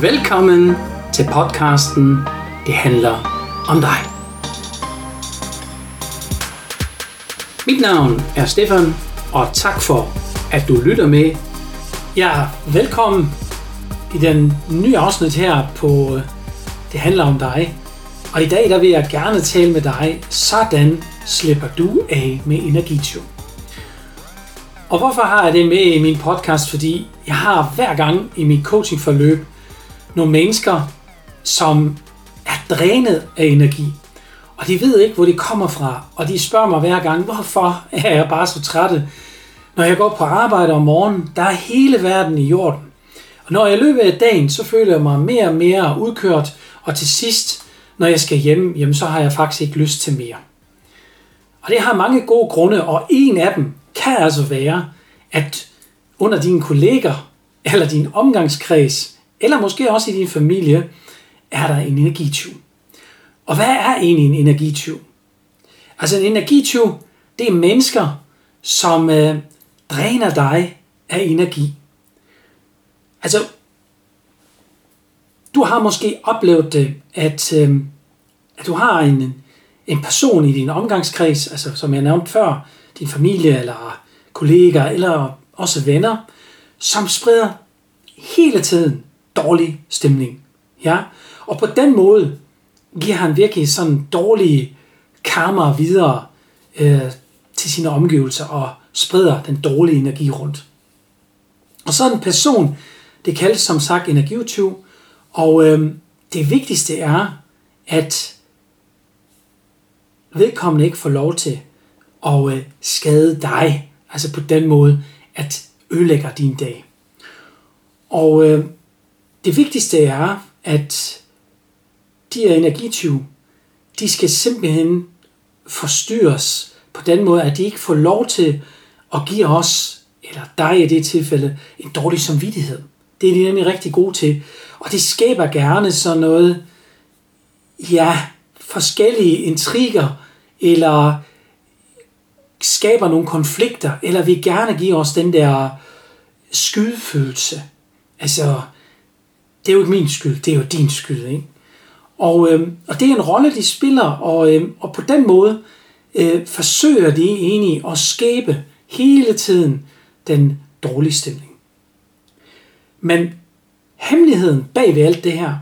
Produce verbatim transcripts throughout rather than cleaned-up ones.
Velkommen til podcasten Det handler om dig. Mit navn er Stephan, og tak for, at du lytter med. Ja, velkommen i den nye afsnit her på Det handler om dig. Og i dag der vil jeg gerne tale med dig, sådan slipper du af med energityv. Og hvorfor har jeg det med i min podcast? Fordi jeg har hver gang i mit coachingforløb nogle mennesker, som er drænet af energi. Og de ved ikke, hvor det kommer fra. Og de spørger mig hver gang, hvorfor er jeg bare så træt? Når jeg går på arbejde om morgenen, der er hele verden i jorden. Og når jeg løber af dagen, så føler jeg mig mere og mere udkørt. Og til sidst, når jeg skal hjem, jamen, så har jeg faktisk ikke lyst til mere. Og det har mange gode grunde, og en af dem kan altså være, at under dine kolleger, eller din omgangskreds, eller måske også i din familie, er der en energityv. Og hvad er egentlig en energityv? Altså en energityv, det er mennesker, som øh, dræner dig af energi. Altså, du har måske oplevet det, at, øh, at du har en, en person i din omgangskreds, altså som jeg nævnte før, din familie eller kolleger eller også venner, som spreder hele tiden dårlig stemning. Ja? Og på den måde giver han virkelig sådan dårlige karma videre øh, til sine omgivelser og spreder den dårlige energi rundt. Og sådan en person, det kaldes som sagt energityv, og øh, det vigtigste er, at vedkommende ikke får lov til og øh, skade dig, altså på den måde, at ødelægger din dag. Og øh, det vigtigste er, at de her energityve, de skal simpelthen forstyrres på den måde, at de ikke får lov til at give os, eller dig i det tilfælde, en dårlig samvittighed. Det er de nemlig rigtig gode til, og det skaber gerne sådan noget, ja, forskellige intriger, eller skaber nogle konflikter, eller vil gerne give os den der skyldfølelse. Altså, det er jo ikke min skyld, det er jo din skyld, ikke? Og, øhm, og det er en rolle, de spiller, og, øhm, og på den måde øh, forsøger de egentlig at skabe hele tiden den dårlige stemning. Men hemmeligheden bag ved alt det her,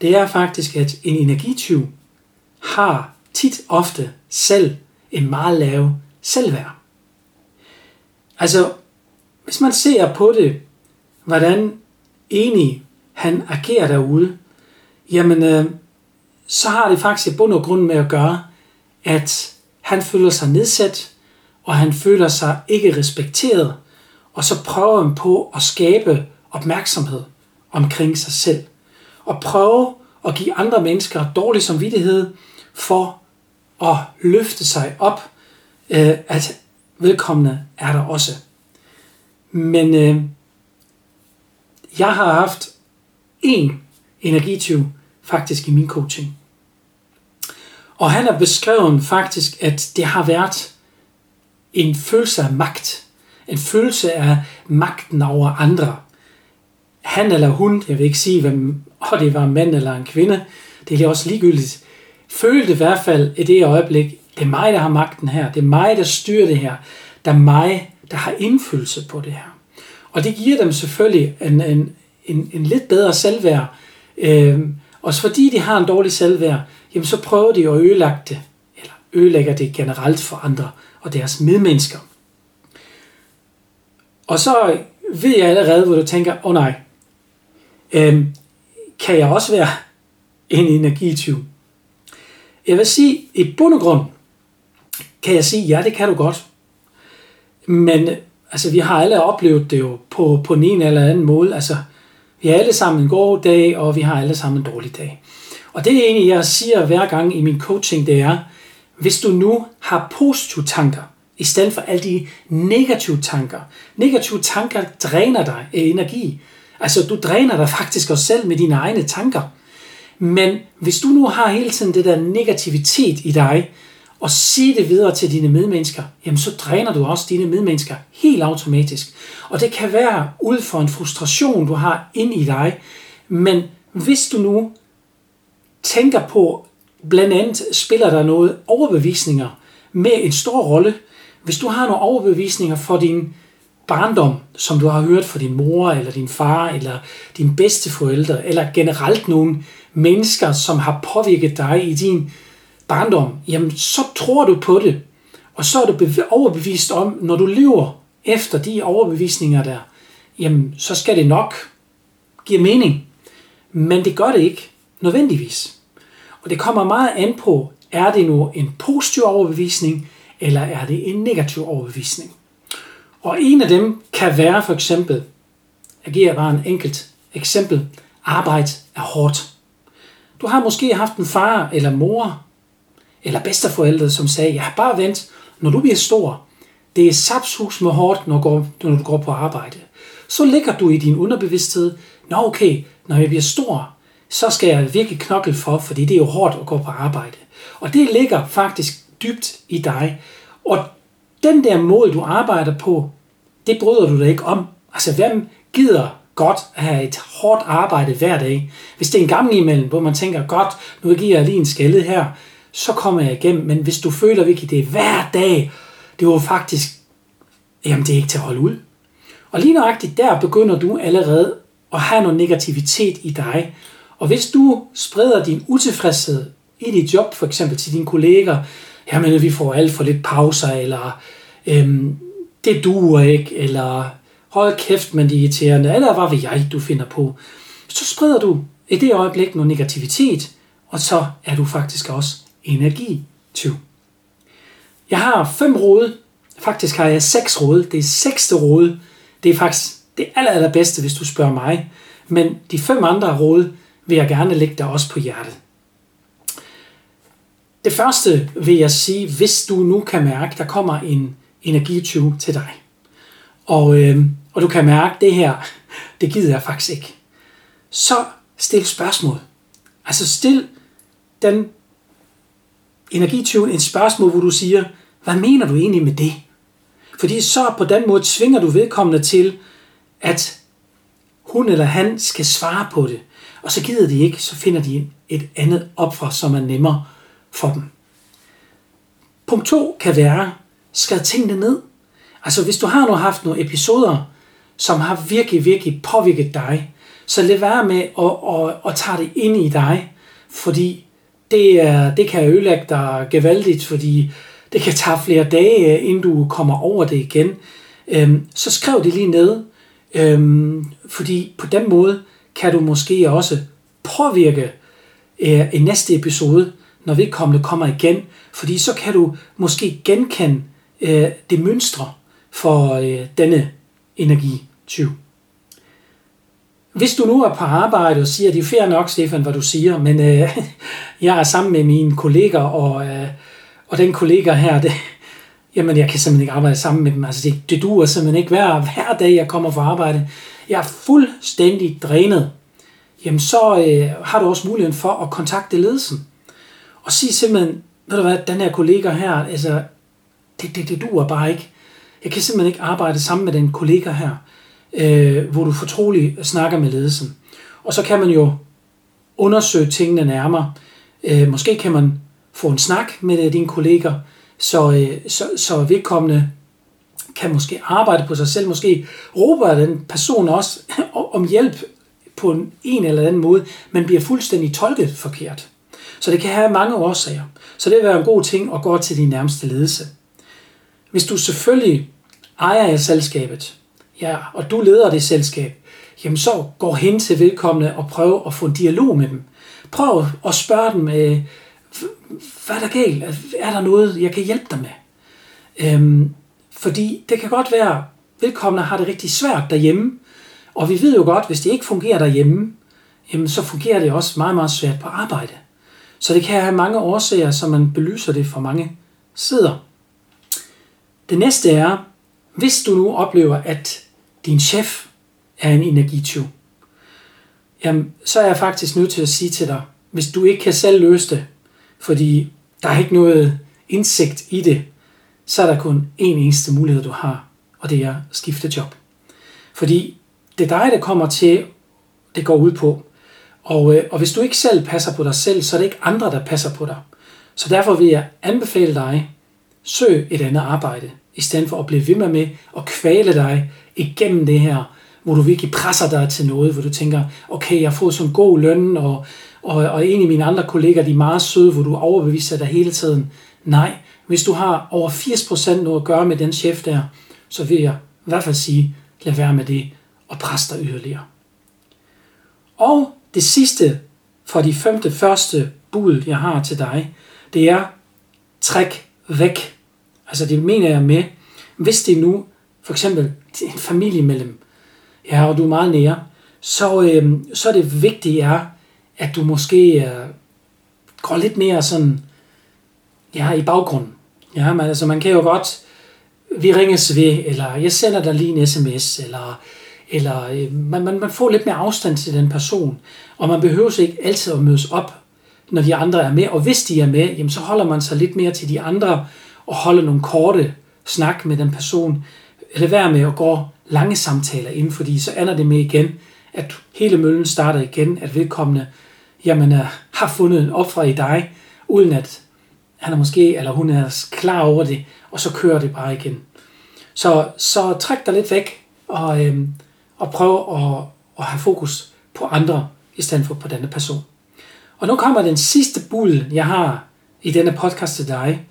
det er faktisk, at en energityv har tit ofte selv en meget lav selvværd. Altså, hvis man ser på det, hvordan enig han agerer derude, jamen, øh, så har det faktisk i bund og grund med at gøre, at han føler sig nedsat, og han føler sig ikke respekteret, og så prøver han på at skabe opmærksomhed omkring sig selv, og prøve at give andre mennesker dårlig samvittighed for at løfte sig op, at vedkommende er der også. Men øh, jeg har haft én energityv faktisk i min coaching. Og han har beskrevet faktisk, at det har været en følelse af magt. En følelse af magten over andre. Han eller hun, jeg vil ikke sige, hvem, og det var en mand eller en kvinde, det er også ligegyldigt, følte i hvert fald i det øjeblik, det er mig, der har magten her. Det er mig, der styrer det her. Det er mig, der har indflydelse på det her. Og det giver dem selvfølgelig en, en, en, en lidt bedre selvværd. Øhm, også fordi de har en dårlig selvværd, jamen så prøver de at ødelægge det. Eller ødelægger det generelt for andre og deres medmennesker. Og så ved jeg allerede, hvor du tænker, åh oh, nej, øhm, kan jeg også være en energityv? Jeg vil sige, i bund og grund, kan jeg sige, ja, det kan du godt. Men altså, vi har alle oplevet det jo på, på en eller anden måde. Altså, vi har alle sammen en god dag, og vi har alle sammen en dårlig dag. Og det er egentlig, jeg siger hver gang i min coaching, det er, hvis du nu har positive tanker, i stedet for alle de negative tanker. Negative tanker dræner dig af energi. Altså, du dræner dig faktisk også selv med dine egne tanker. Men hvis du nu har hele tiden det der negativitet i dig, og sige det videre til dine medmennesker, jamen så dræner du også dine medmennesker helt automatisk. Og det kan være ud for en frustration, du har inde i dig, Men hvis du nu tænker på, blandt andet spiller der noget overbevisninger med en stor rolle. Hvis du har nogle overbevisninger for din barndom, som du har hørt fra din mor, eller din far, eller dine bedsteforældre, eller generelt nogle mennesker, som har påvirket dig i din barndom, jamen så tror du på det. Og så er du overbevist om, når du lever efter de overbevisninger der, jamen så skal det nok give mening. Men det gør det ikke nødvendigvis. Og det kommer meget an på, er det nu en positiv overbevisning, eller er det en negativ overbevisning. Og en af dem kan være for eksempel, jeg giver bare en enkelt eksempel, arbejde er hårdt. Du har måske haft en far eller mor, eller bedsteforældre, som sagde, ja bare vent, når du bliver stor, det er sapshus med hårdt, når du går på arbejde. Så ligger du i din underbevidsthed, nå okay, når jeg bliver stor, så skal jeg virkelig knokle for, fordi det er jo hårdt at gå på arbejde. Og det ligger faktisk dybt i dig. Og den der måde, du arbejder på, det bryder du dig ikke om. Altså, hvem gider godt at have et hårdt arbejde hver dag? Hvis det er en gammel imellem, hvor man tænker, godt, nu giver jeg lige en skældet her, så kommer jeg igennem. Men hvis du føler virkelig, det er hver dag, det er jo faktisk, jamen det er ikke til at holde ud. Og lige nøjagtigt der begynder du allerede at have noget negativitet i dig. Og hvis du spreder din utilfredshed i dit job, for eksempel til dine kolleger, jamen vi får alt for lidt pauser, eller øhm, det duer ikke, eller hold kæft, men det er irriterende, eller hvad ved jeg, du finder på, så spreder du i det øjeblik noget negativitet, og så er du faktisk også energityv. Jeg har fem råd, faktisk har jeg seks råd, det er sekste råd, det er faktisk det aller, aller bedste, hvis du spørger mig, men de fem andre råd vil jeg gerne lægge dig også på hjertet. Det første vil jeg sige, hvis du nu kan mærke, der kommer en energityv til dig, og, øh, og du kan mærke, det her, det gider jeg faktisk ikke, så stil spørgsmål. Altså stil den energityven et spørgsmål, hvor du siger, hvad mener du egentlig med det? Fordi så på den måde tvinger du vedkommende til, at hun eller han skal svare på det, og så gider de ikke, så finder de et andet offer, som er nemmere for dem. Punkt to kan være, skriv tingene ned. Altså hvis du har nu haft nogle episoder, som har virkelig, virkelig påvirket dig, så lad være med at, at, at, at tage det ind i dig, fordi det, er, det kan ødelægge dig gevaldigt, fordi det kan tage flere dage, inden du kommer over det igen. Øhm, så skriv det lige ned, øhm, fordi på den måde kan du måske også påvirke øh, en næste episode, når vedkommende kommer igen, fordi så kan du måske genkende øh, det mønstre for øh, denne energityv. Hvis du nu er på arbejde og siger, det er fair nok, Stefan, hvad du siger, men øh, jeg er sammen med mine kolleger, og, øh, og den kollega her, det, jamen jeg kan simpelthen ikke arbejde sammen med dem, altså det, det duer simpelthen ikke hver, hver dag, jeg kommer fra arbejde. Jeg er fuldstændig drænet. Jamen så øh, har du også muligheden for at kontakte ledelsen. Og sige simpelthen, ved du hvad, den her kollega her, altså, det, det, det duer bare ikke. Jeg kan simpelthen ikke arbejde sammen med den kollega her, øh, hvor du fortroligt snakker med ledelsen. Og så kan man jo undersøge tingene nærmere. Øh, måske kan man få en snak med dine kolleger, så, øh, så, så vedkommende kan måske arbejde på sig selv. Måske råber den person også om hjælp på en, en eller anden måde, men bliver fuldstændig tolket forkert. Så det kan have mange årsager. Så det vil være en god ting at gå til din nærmeste ledelse. Hvis du selvfølgelig ejer af selskabet, ja, og du leder det selskab, jamen så gå hen til vedkommende og prøv at få en dialog med dem. Prøv at spørge dem, hvad er der galt? Er der noget, jeg kan hjælpe dig med? Øhm, fordi det kan godt være, vedkommende har det rigtig svært derhjemme. Og vi ved jo godt, hvis det ikke fungerer derhjemme, jamen så fungerer det også meget, meget svært på arbejde. Så det kan have mange årsager, så man belyser det fra mange sider. Det næste er, hvis du nu oplever, at din chef er en energityv, jamen, så er jeg faktisk nødt til at sige til dig, hvis du ikke kan selv løse det, fordi der er ikke noget indsigt i det, så er der kun én eneste mulighed, du har, og det er at skifte job. Fordi det er dig, der kommer til, det går ud på, Og, øh, og hvis du ikke selv passer på dig selv, så er det ikke andre, der passer på dig. Så derfor vil jeg anbefale dig, søg et andet arbejde, i stedet for at blive ved med, med at kvæle dig igennem det her, hvor du virkelig presser dig til noget, hvor du tænker, okay, jeg får sådan en god løn, og, og, og en af mine andre kolleger, de er meget søde, hvor du overbeviser dig hele tiden. Nej, hvis du har over firs procent noget at gøre med den chef der, så vil jeg i hvert fald sige, lad være med det, og presse dig yderligere. Og det sidste fra de femte første bud, jeg har til dig, det er, træk væk. Altså det mener jeg med, hvis det nu, for eksempel en familiemedlem, ja, og du er meget nære, så, øh, så er det vigtige er, at du måske øh, går lidt mere sådan, ja, i baggrunden. Ja, man, altså man kan jo godt, vi ringes ved, eller jeg sender dig lige en sms, eller, eller øh, man, man, man får lidt mere afstand til den person, og man behøver ikke altid at mødes op, når de andre er med, og hvis de er med, jamen, så holder man sig lidt mere til de andre, og holder nogle korte snak med den person, eller vær med at gå lange samtaler inden, fordi så ender det med igen, at hele møllen starter igen, at vedkommende jamen, er, har fundet en offer i dig, uden at han er måske, eller hun er klar over det, og så kører det bare igen. Så, så træk dig lidt væk, og, øhm, og prøv at, at have fokus på andre, i stedet for på denne person. Og nu kommer den sidste bud, jeg har i denne podcast til dig,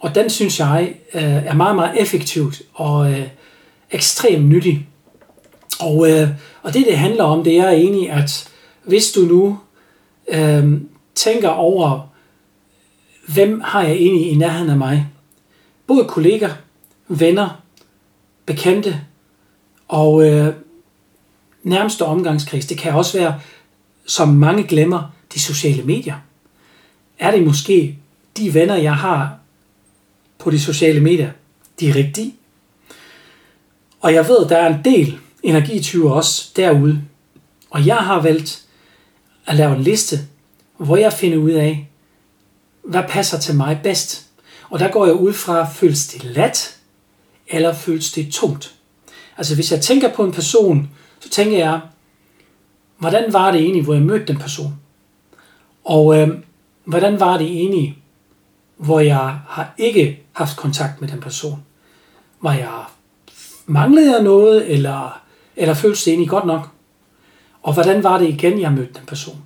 og den synes jeg øh, er meget, meget effektivt, og øh, ekstremt nyttig. Og, øh, og det, det handler om, det er egentlig, at hvis du nu øh, tænker over, hvem har jeg egentlig i nærheden af mig? Både kolleger, venner, bekendte og øh, nærmeste omgangskreds. Det kan også være, som mange glemmer, de sociale medier. Er det måske de venner, jeg har på de sociale medier, de er rigtige? Og jeg ved, der er en del energityver også derude. Og jeg har valgt at lave en liste, hvor jeg finder ud af, hvad passer til mig bedst. Og der går jeg ud fra, føles det let, eller føles det tungt. Altså hvis jeg tænker på en person, så tænker jeg, hvordan var det egentlig, hvor jeg mødte den person? Og øh, hvordan var det egentlig, hvor jeg har ikke haft kontakt med den person? Var jeg manglede jeg noget, eller, eller føles det egentlig godt nok? Og hvordan var det igen, jeg mødte den person?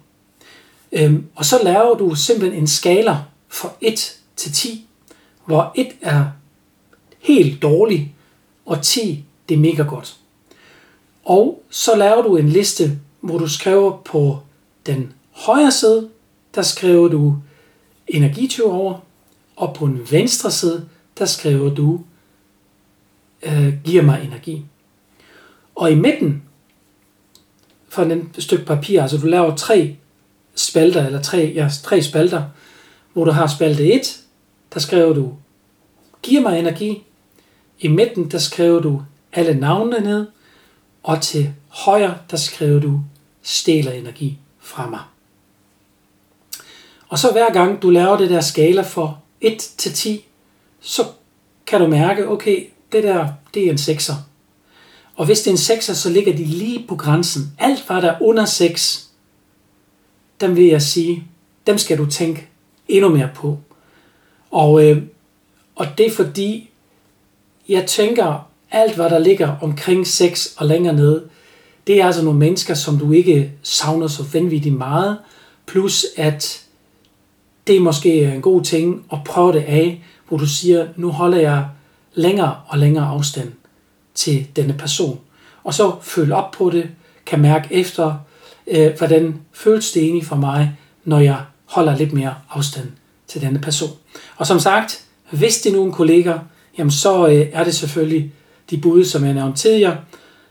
Øhm, og så laver du simpelthen en skala fra et til ti, hvor et er helt dårligt, og ti det er mega godt. Og så laver du en liste, hvor du skriver på den højre side, der skriver du energityve over, og på den venstre side, der skriver du, øh, giver mig energi. Og i midten, for den stykke papir, altså du laver tre spalter, eller tre, ja, tre spalter, hvor du har spalte et, der skriver du, giver mig energi. I midten, der skriver du alle navnene ned, og til højre, der skriver du, stjæler energi fra mig. Og så hver gang du laver det der skala for et til ti, så kan du mærke, okay, det der, det er en sekser. Og hvis det er en sekser, så ligger de lige på grænsen. Alt hvad der er under seks, dem vil jeg sige, dem skal du tænke endnu mere på. Og, øh, og det er fordi, jeg tænker, alt hvad der ligger omkring seks og længere nede, det er altså nogle mennesker, som du ikke savner så vanvittigt meget, plus at det er måske en god ting at prøve det af, hvor du siger, nu holder jeg længere og længere afstand til denne person. Og så følg op på det, kan mærke efter, øh, hvordan føles det egentlig for mig, når jeg holder lidt mere afstand til denne person. Og som sagt, hvis det er nogle kolleger, jamen så øh, er det selvfølgelig de bud, som jeg nævnte tidligere.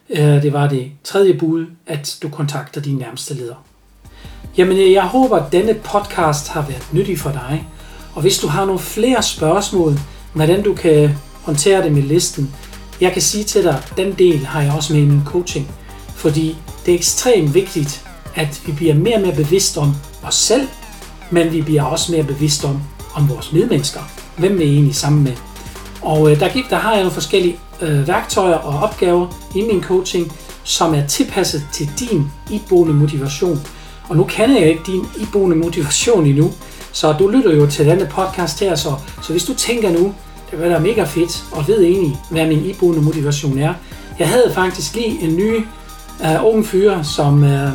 Øh, det var det tredje bud, at du kontakter dine nærmeste ledere. Jamen, jeg håber, at denne podcast har været nyttig for dig. Og hvis du har nogle flere spørgsmål, hvordan du kan håndtere det med listen, jeg kan sige til dig, at den del har jeg også med i min coaching. Fordi det er ekstremt vigtigt, at vi bliver mere og mere bevidst om os selv, men vi bliver også mere bevidst om, om vores medmennesker. Hvem vi er egentlig sammen med. Og der, der har jeg nogle forskellige øh, værktøjer og opgaver i min coaching, som er tilpasset til din iboende motivation. Og nu kender jeg ikke din iboende motivation endnu, så du lytter jo til denne podcast her, så, så hvis du tænker nu, det var da mega fedt, og ved egentlig, hvad min iboende motivation er. Jeg havde faktisk lige en ny øh, ung fyr, som øh,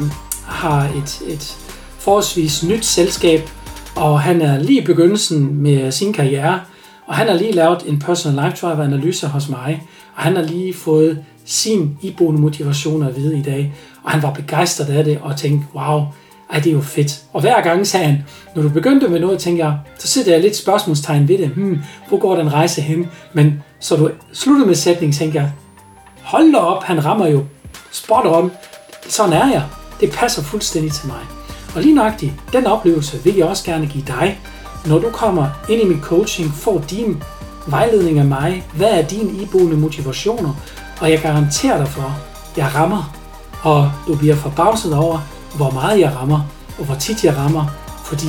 har et, et forholdsvis nyt selskab, og han er lige i begyndelsen med sin karriere, og han har lige lavet en personal life driver analyse hos mig, og han har lige fået sin iboende motivation at vide i dag, og han var begejstret af det, og tænkte, wow, ej, det er jo fedt. Og hver gang sagde han, når du begyndte med noget, tænker jeg, så sætter jeg lidt spørgsmålstegn ved det, hmm, hvor går den rejse hen? Men så du sluttede med sætningen, tænker jeg, hold da op, han rammer jo spot on, sådan er jeg, det passer fuldstændig til mig. Og lige nøjagtigt, den oplevelse vil jeg også gerne give dig, når du kommer ind i min coaching, får din vejledning af mig, hvad er dine iboende motivationer, og jeg garanterer dig for, jeg rammer, og du bliver forbavset over, hvor meget jeg rammer, og hvor tit jeg rammer, fordi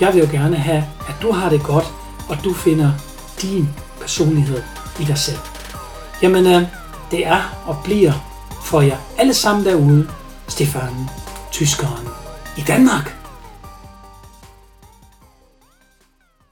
jeg vil jo gerne have, at du har det godt, og du finder din personlighed i dig selv. Jamen, det er og bliver for jer alle sammen derude, Stephan, tyskeren i Danmark.